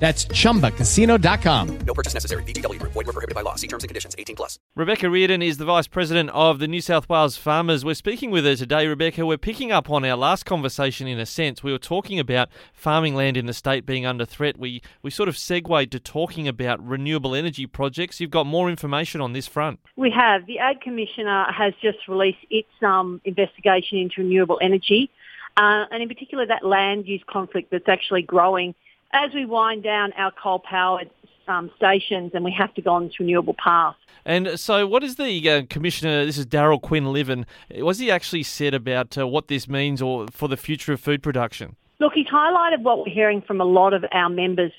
That's ChumbaCasino.com. No purchase necessary. VGW Group. Void where prohibited by law. See terms and conditions. 18+. Rebecca Reardon is the Vice President of the New South Wales Farmers. We're speaking with her today, Rebecca. We're picking up on our last conversation in a sense. We were talking about farming land in the state being under threat. We sort of segued to talking about renewable energy projects. You've got more information on this front. We have. The Ag Commissioner has just released its investigation into renewable energy, and in particular that land use conflict that's actually growing as we wind down our coal-powered stations and we have to go on this renewable path. And so what is the Commissioner, this is Daryl Quinlivan, what has he actually said about what this means or for the future of food production? Look, he's highlighted what we're hearing from a lot of our members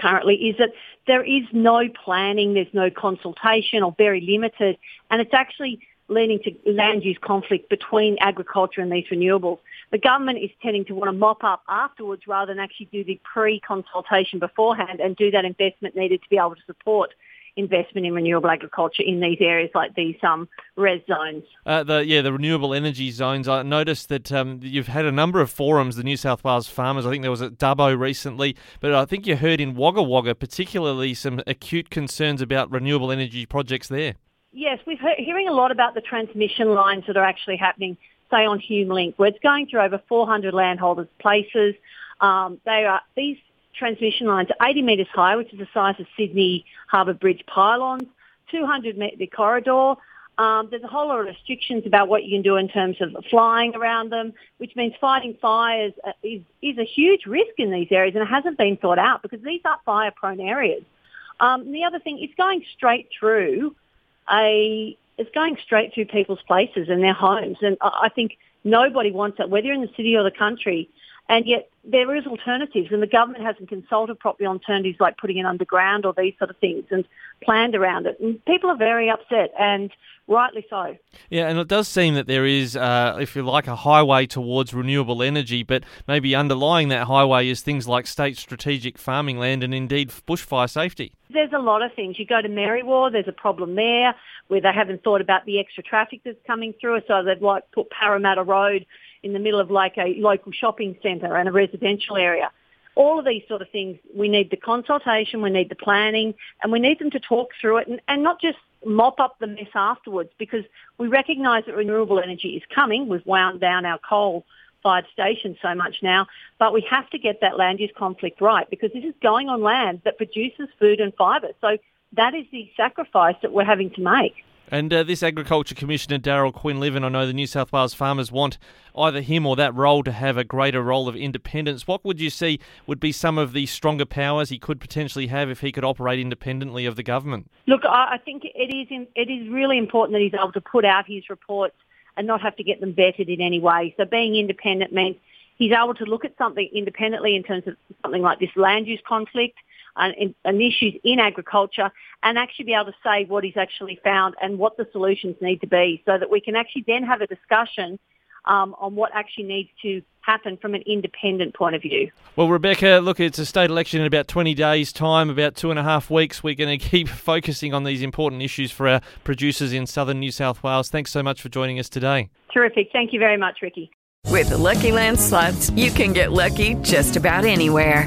currently is that there is no planning, there's no consultation or very limited, and it's actually leading to land use conflict between agriculture and these renewables. The government is tending to want to mop up afterwards rather than actually do the pre-consultation beforehand and do that investment needed to be able to support investment in renewable agriculture in these areas like these res zones. The renewable energy zones. I noticed that you've had a number of forums, the New South Wales Farmers. I think there was at Dubbo recently, but I think you heard in Wagga Wagga particularly some acute concerns about renewable energy projects there. Yes, we're hearing a lot about the transmission lines that are actually happening, say on Hume Link, where it's going through over 400 landholders' places. These transmission lines are 80 metres high, which is the size of Sydney Harbour Bridge pylons, 200-metre corridor. There's a whole lot of restrictions about what you can do in terms of flying around them, which means fighting fires is a huge risk in these areas, and it hasn't been thought out because these are fire-prone areas. The other thing, it's going straight through people's places and their homes, and I think nobody wants that, whether in the city or the country. And yet there is alternatives, and the government hasn't consulted properly on alternatives like putting it underground or these sort of things and planned around it. And people are very upset, and rightly so. Yeah, and it does seem that there is, if you like, a highway towards renewable energy, but maybe underlying that highway is things like state strategic farming land and indeed bushfire safety. There's a lot of things. You go to Merriwa, there's a problem there where they haven't thought about the extra traffic that's coming through, so they've like put Parramatta Road in the middle of like a local shopping centre and a residential area. All of these sort of things, we need the consultation, we need the planning, and we need them to talk through it and not just mop up the mess afterwards, because we recognise that renewable energy is coming. We've wound down our coal-fired stations so much now, but we have to get that land use conflict right, because this is going on land that produces food and fibre. So that is the sacrifice that we're having to make. And this Agriculture Commissioner, Daryl Quinlivan, I know the New South Wales farmers want either him or that role to have a greater role of independence. What would you see would be some of the stronger powers he could potentially have if he could operate independently of the government? Look, I think it is really important that he's able to put out his reports and not have to get them vetted in any way. So being independent means he's able to look at something independently in terms of something like this land use conflict and issues in agriculture, and actually be able to say what he's actually found and what the solutions need to be, so that we can actually then have a discussion on what actually needs to happen from an independent point of view. Well, Rebecca, look, it's a state election in about 20 days' time, about 2.5 weeks. We're going to keep focusing on these important issues for our producers in southern New South Wales. Thanks so much for joining us today. Terrific. Thank you very much, Ricky. With the Lucky Land Slots, you can get lucky just about anywhere.